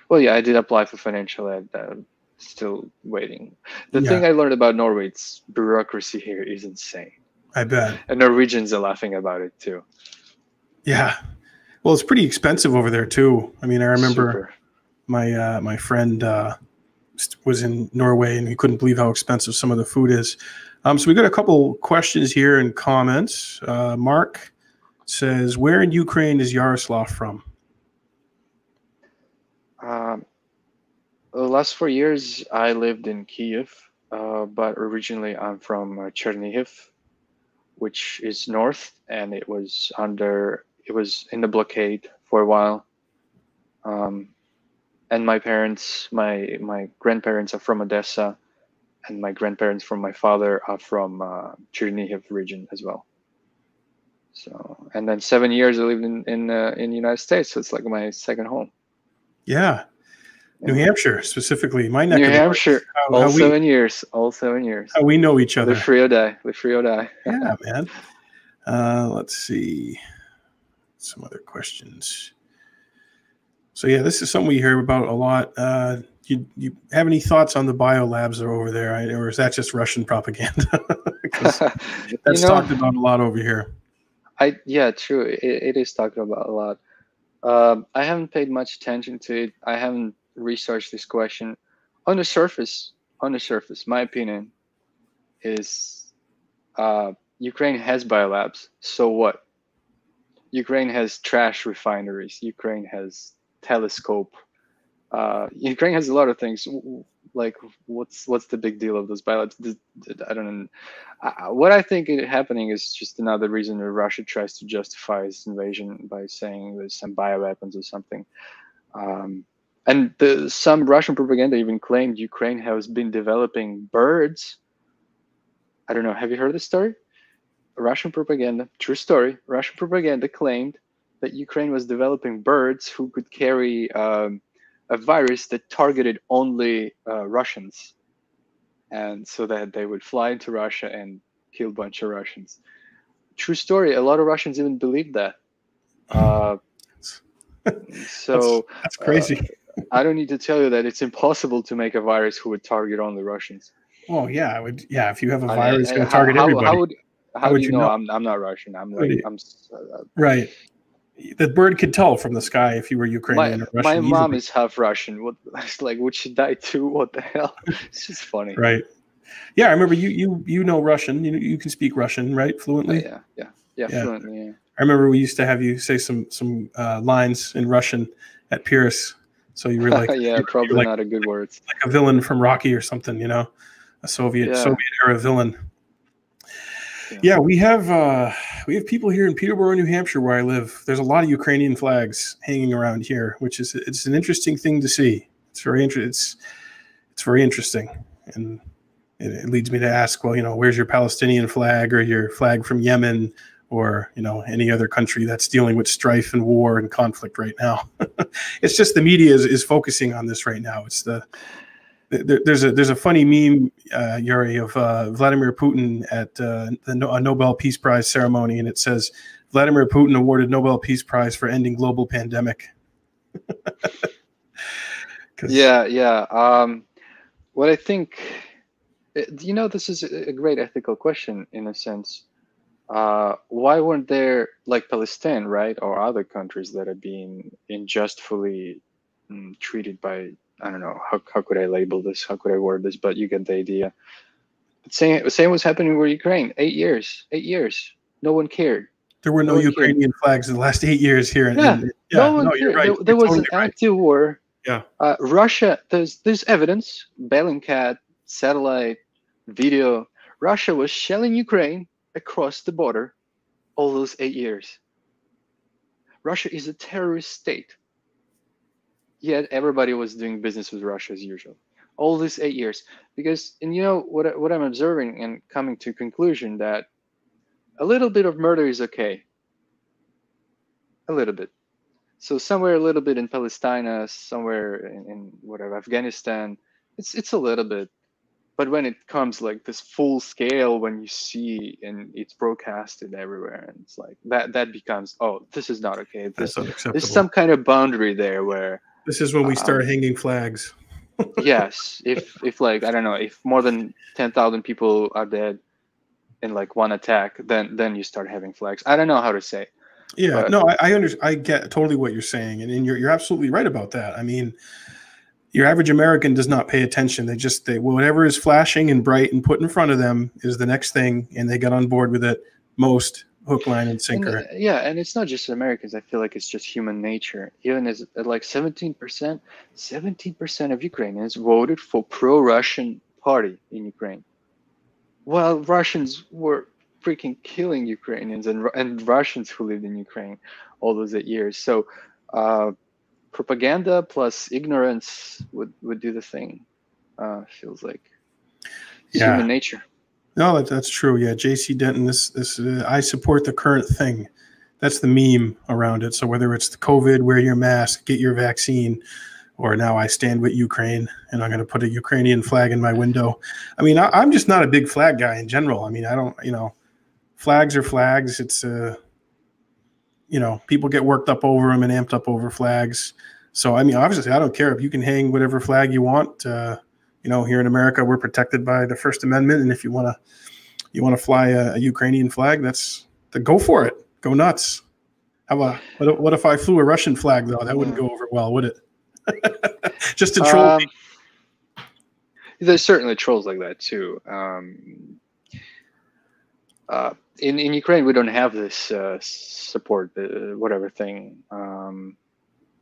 Well, yeah, I did apply for financial aid. Still waiting. The thing I learned about Norway, its bureaucracy here is insane. I bet. And Norwegians are laughing about it, too. Yeah. Well, it's pretty expensive over there, too. I mean, I remember... Super. My friend was in Norway, and he couldn't believe how expensive some of the food is. So we got a couple questions here and comments. Mark says, where in Ukraine is Yaroslav from? The last 4 years, I lived in Kyiv, but originally I'm from Chernihiv, which is north, and it was in the blockade for a while. And my parents, my grandparents are from Odessa, and my grandparents from my father are from Chernihiv region as well. So, and then 7 years I lived in the United States, so it's like my second home. Yeah, New Hampshire specifically. My neck New Hampshire. All 7 years. How we know each other. Lefrio die. Yeah, man. Let's see some other questions. So, yeah, this is something we hear about a lot. You have any thoughts on the biolabs that are over there, or is that just Russian propaganda? That's talked about a lot over here. Yeah, true. It is talked about a lot. I haven't paid much attention to it. I haven't researched this question. On the surface, my opinion is Ukraine has biolabs, so what? Ukraine has trash refineries. Ukraine has telescope. Ukraine has a lot of things. Like, what's the big deal of those ballots? I don't know. What I think is happening is just another reason that Russia tries to justify its invasion by saying there's some bioweapons or something. And some Russian propaganda even claimed Ukraine has been developing birds. I don't know. Have you heard this story? Russian propaganda, true story. Russian propaganda claimed that Ukraine was developing birds who could carry a virus that targeted only Russians, and so that they would fly into Russia and kill a bunch of Russians. True story. A lot of Russians even believed that. So that's crazy. I don't need to tell you that it's impossible to make a virus who would target only Russians. Oh yeah, I would. Yeah, if you have a virus going to target everybody. How would you know? I'm not Russian. Right. The bird could tell from the sky if you were Ukrainian or Russian. My mom is half Russian. It's like, would she die too? What the hell? It's just funny. Right. Yeah, I remember you know Russian. You can speak Russian, right? Fluently. Yeah, fluently. Yeah. I remember we used to have you say some lines in Russian at Pierce. So you were like, probably like, not a good word. Like a villain from Rocky or something, a Soviet era villain. Yeah, we have people here in Peterborough, New Hampshire, where I live. There's a lot of Ukrainian flags hanging around here, which is an interesting thing to see. It's very interesting, and it leads me to ask, well, where's your Palestinian flag or your flag from Yemen or any other country that's dealing with strife and war and conflict right now? It's just the media is focusing on this right now. It's there's a funny meme, Yuri, of Vladimir Putin at a Nobel Peace Prize ceremony, and it says, "Vladimir Putin awarded Nobel Peace Prize for ending global pandemic." Yeah. What I think, this is a great ethical question in a sense. Why weren't there, like Palestine, right, or other countries that are being unjustly treated by? I don't know how could I label this? How could I word this? But you get the idea. But same was happening with Ukraine. 8 years. No one cared. There were no Ukrainian flags in the last 8 years here. No one cared. Right. There was totally an active war. Yeah. Russia. There's evidence. Bellingcat, satellite, video. Russia was shelling Ukraine across the border all those 8 years. Russia is a terrorist state. Yet everybody was doing business with Russia as usual, all these 8 years. Because, what I'm observing and coming to conclusion that a little bit of murder is okay. A little bit. So somewhere a little bit in Palestine, somewhere in whatever Afghanistan, it's a little bit. But when it comes like this full scale, when you see and it's broadcasted everywhere, and it's like that becomes, oh, this is not okay. That's unacceptable. There's some kind of boundary there where. This is when we start hanging flags. Yes, if like I don't know, if more than 10,000 people are dead in like one attack, then you start having flags. I don't know how to say. Yeah, no, I get totally what you're saying, and you're absolutely right about that. I mean, your average American does not pay attention. They whatever is flashing and bright and put in front of them is the next thing, and they get on board with it. Most. Hook, line, and sinker. And it's not just Americans. I feel like it's just human nature. Even as like 17% of Ukrainians voted for pro-Russian party in Ukraine, while Russians were freaking killing Ukrainians and Russians who lived in Ukraine all those 8 years. So propaganda plus ignorance would do the thing. Feels like it's human nature. No, that's true. Yeah, J.C. Denton. This I support the current thing. That's the meme around it. So whether it's the COVID, wear your mask, get your vaccine, or now I stand with Ukraine and I'm going to put a Ukrainian flag in my window. I mean, I'm just not a big flag guy in general. I mean, I don't. Flags are flags. It's people get worked up over them and amped up over flags. So I mean, obviously, I don't care if you can hang whatever flag you want. Here in America, we're protected by the First Amendment, and if you want to fly a Ukrainian flag, go for it, go nuts. How about what if I flew a Russian flag though? That wouldn't go over well, would it? Just to troll me. There's certainly trolls like that too. In Ukraine, we don't have this support, whatever thing.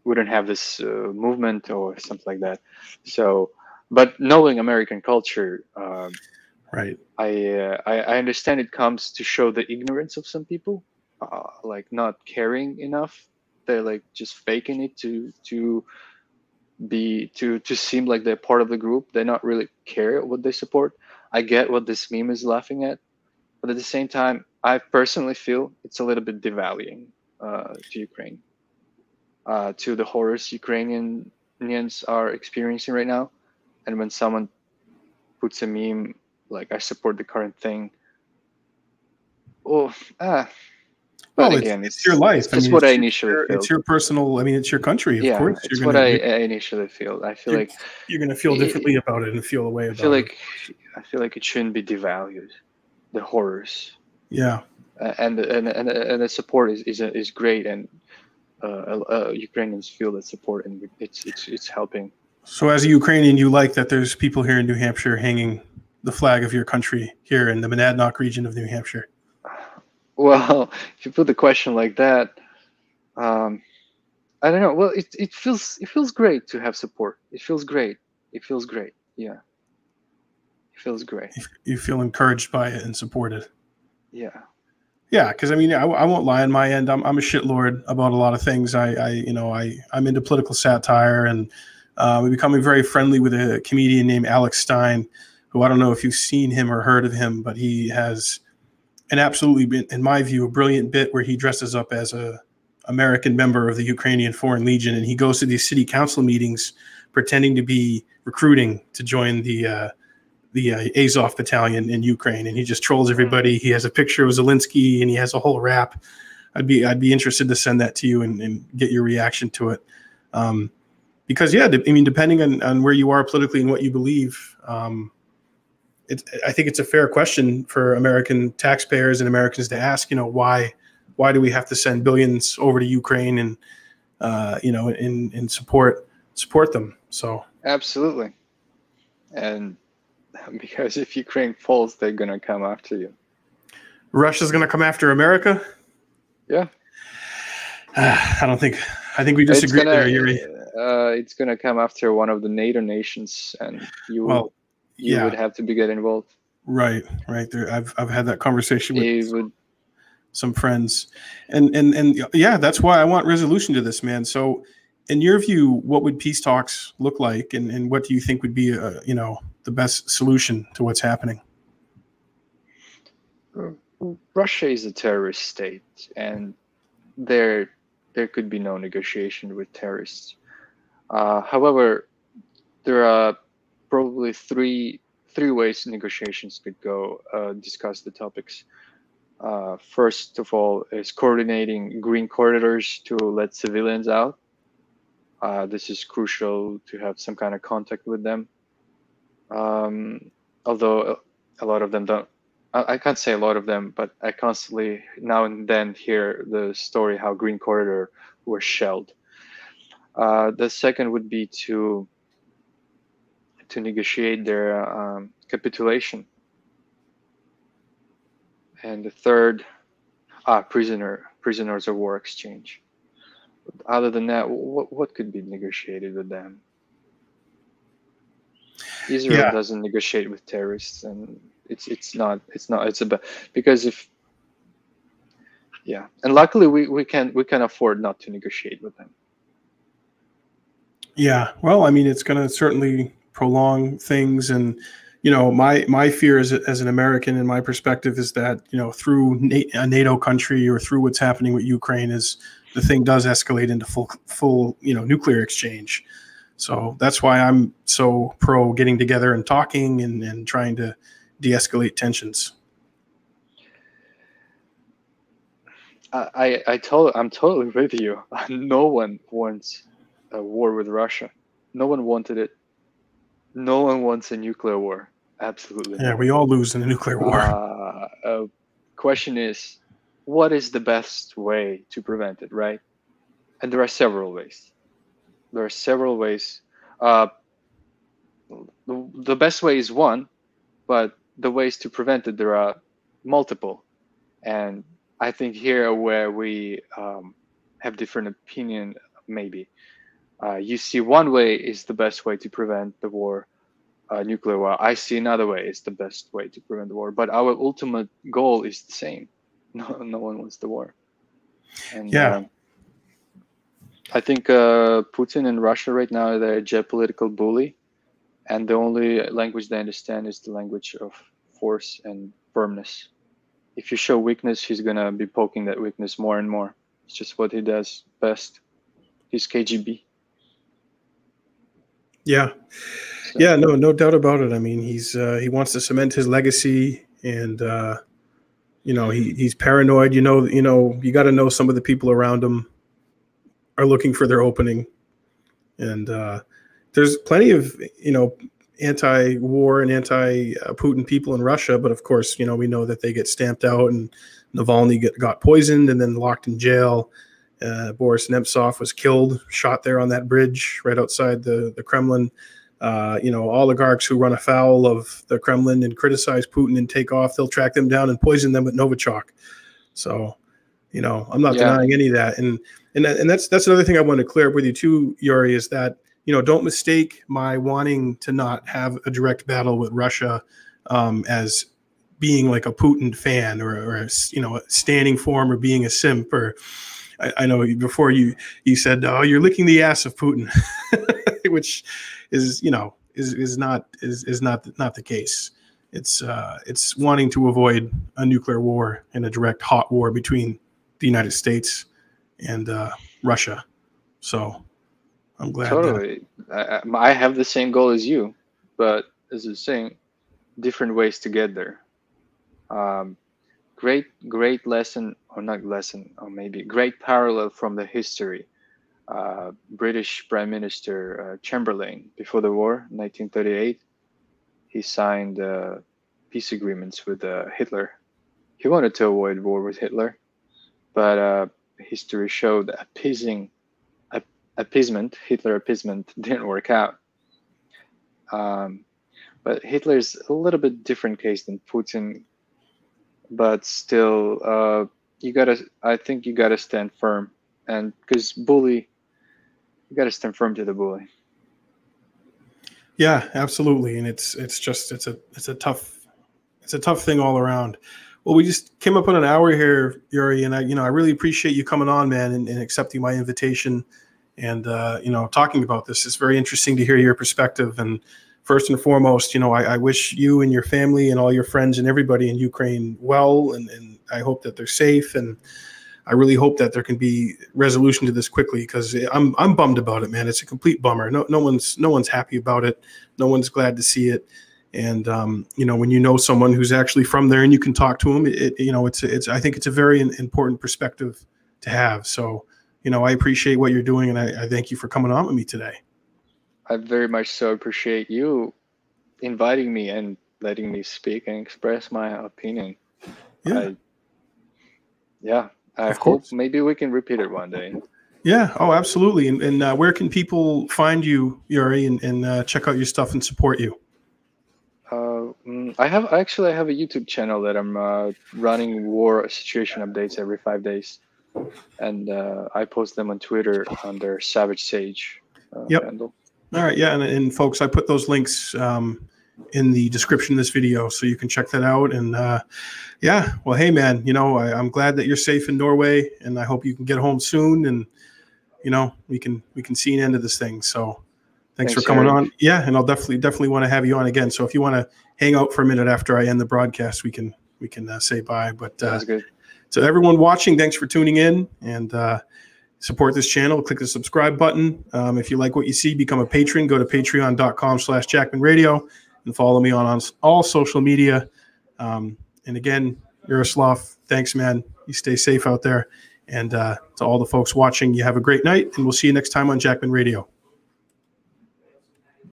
We don't have this movement or something like that, so. But knowing American culture, right, I understand it comes to show the ignorance of some people, like not caring enough. They're like just faking it to seem like they're part of the group. They not really care what they support. I get what this meme is laughing at, but at the same time, I personally feel it's a little bit devaluing to Ukraine, to the horrors Ukrainians are experiencing right now. And when someone puts a meme like "I support the current thing," well, again, it's your life. It's what I initially feel. It's your personal. I mean, it's your country. Of course, it's what I initially feel. I feel like you're going to feel differently about it and feel a way about it. I feel like it shouldn't be devalued. The horrors. Yeah. And the support is great, and Ukrainians feel that support, and it's helping. So as a Ukrainian, you like that there's people here in New Hampshire hanging the flag of your country here in the Monadnock region of New Hampshire? Well, if you put the question like that, I don't know. Well, it feels great to have support. It feels great. Yeah. It feels great. You feel encouraged by it and supported. Yeah. Yeah, because I mean, I won't lie. On my end, I'm a shitlord about a lot of things. I'm into political satire, and we're becoming very friendly with a comedian named Alex Stein, who I don't know if you've seen him or heard of him, but he has an absolutely, in my view, a brilliant bit where he dresses up as an American member of the Ukrainian Foreign Legion, and he goes to these city council meetings pretending to be recruiting to join the Azov Battalion in Ukraine, and he just trolls everybody. He has a picture of Zelensky, and he has a whole rap. I'd be interested to send that to you and get your reaction to it. Because, yeah, I mean, depending on where you are politically and what you believe, I think it's a fair question for American taxpayers and Americans to ask, you know, why do we have to send billions over to Ukraine and, you know, and support them? So absolutely. And because if Ukraine falls, they're going to come after you. Russia's going to come after America? Yeah. I think we disagree there, Yuri. It's going to come after one of the NATO nations, and you would have to get involved. Right. There, I've had that conversation with some friends, and yeah, that's why I want resolution to this, man. So, in your view, what would peace talks look like, and what do you think would be, you know, the best solution to what's happening? Russia is a terrorist state, and there could be no negotiation with terrorists. However, there are probably three ways negotiations could go, discuss the topics. First of all is coordinating green corridors to let civilians out. This is crucial to have some kind of contact with them. Although a lot of them don't, I can't say a lot of them, but I constantly now and then hear the story how Green Corridor were shelled. The second would be to negotiate their capitulation, and the third, prisoners of war exchange. But other than that, what could be negotiated with them? Israel doesn't negotiate with terrorists, and and luckily we can afford not to negotiate with them. Yeah, well, I mean, it's going to certainly prolong things, and you know, my fear as an American, and my perspective is that, you know, through a NATO country or through what's happening with Ukraine, is the thing does escalate into full you know, nuclear exchange. So that's why I'm so pro getting together and talking and trying to de-escalate tensions. I'm totally with you. No one wants a war with Russia. No one wanted it. No one wants a nuclear war. Absolutely. Yeah, we all lose in a nuclear war. Question is, what is the best way to prevent it, right? And there are several ways. The best way is one, but the ways to prevent it, there are multiple. And I think here where we have different opinion, maybe. You see, one way is the best way to prevent the war, nuclear war. I see another way is the best way to prevent the war. But our ultimate goal is the same. No one wants the war. And, yeah. I think Putin and Russia right now, they're a geopolitical bully. And the only language they understand is the language of force and firmness. If you show weakness, he's going to be poking that weakness more and more. It's just what he does best. He's KGB. Yeah. So. Yeah, no doubt about it. I mean, he's he wants to cement his legacy, and you know, he's paranoid. You know, you got to know some of the people around him are looking for their opening. And there's plenty of, you know, anti-war and anti-Putin people in Russia, but of course, you know, we know that they get stamped out, and Navalny got poisoned and then locked in jail. Boris Nemtsov was killed, shot there on that bridge right outside the Kremlin. You know, oligarchs who run afoul of the Kremlin and criticize Putin and take off, they'll track them down and poison them with Novichok. So, you know, I'm not denying any of that. And that's another thing I want to clear up with you too, Yuri, is that, you know, don't mistake my wanting to not have a direct battle with Russia as being like a Putin fan or you know, a standing form or being a simp. Or I know before you said, oh, you're licking the ass of Putin, which is, you know, is not the case. It's wanting to avoid a nuclear war and a direct hot war between the United States and Russia. So. I'm glad. Totally. I have the same goal as you, but as you're saying, different ways to get there. Great lesson, or not lesson, or maybe great parallel from the history. British Prime Minister Chamberlain, before the war, 1938, he signed peace agreements with Hitler. He wanted to avoid war with Hitler, but history showed Hitler appeasement didn't work out. But Hitler's a little bit different case than Putin, but still, I think you gotta stand firm, and because bully, you gotta stand firm to the bully. Yeah, absolutely. And it's a tough thing all around. Well, we just came up on an hour here, Yuri, and I really appreciate you coming on, man, and accepting my invitation. And, you know, talking about this, it's very interesting to hear your perspective. And first and foremost, you know, I wish you and your family and all your friends and everybody in Ukraine well, and I hope that they're safe. And I really hope that there can be resolution to this quickly, because I'm bummed about it, man. It's a complete bummer. No one's happy about it. No one's glad to see it. And, you know, when you know someone who's actually from there and you can talk to them, you know, I think it's a very important perspective to have. So, you know, I appreciate what you're doing, and I thank you for coming on with me today. I very much so appreciate you inviting me and letting me speak and express my opinion. Yeah. I hope maybe we can repeat it one day. Yeah. Oh, absolutely. And where can people find you, Yuri, and check out your stuff and support you? I have a YouTube channel that I'm running war situation updates every 5 days. And I post them on Twitter under Savage Sage handle. All right. Yeah. And folks, I put those links in the description of this video, so you can check that out. And yeah, well, hey, man, you know, I'm glad that you're safe in Norway, and I hope you can get home soon. And, you know, we can see an end to this thing. So thanks for coming on. Yeah. And I'll definitely want to have you on again. So if you want to hang out for a minute after I end the broadcast, we can say bye. But that's good. So everyone watching, thanks for tuning in, and support this channel. Click the subscribe button. If you like what you see, become a patron. Go to patreon.com/Jackman Radio and follow me on all social media. And again, Yaroslav, thanks, man. You stay safe out there. And to all the folks watching, you have a great night, and we'll see you next time on Jackman Radio.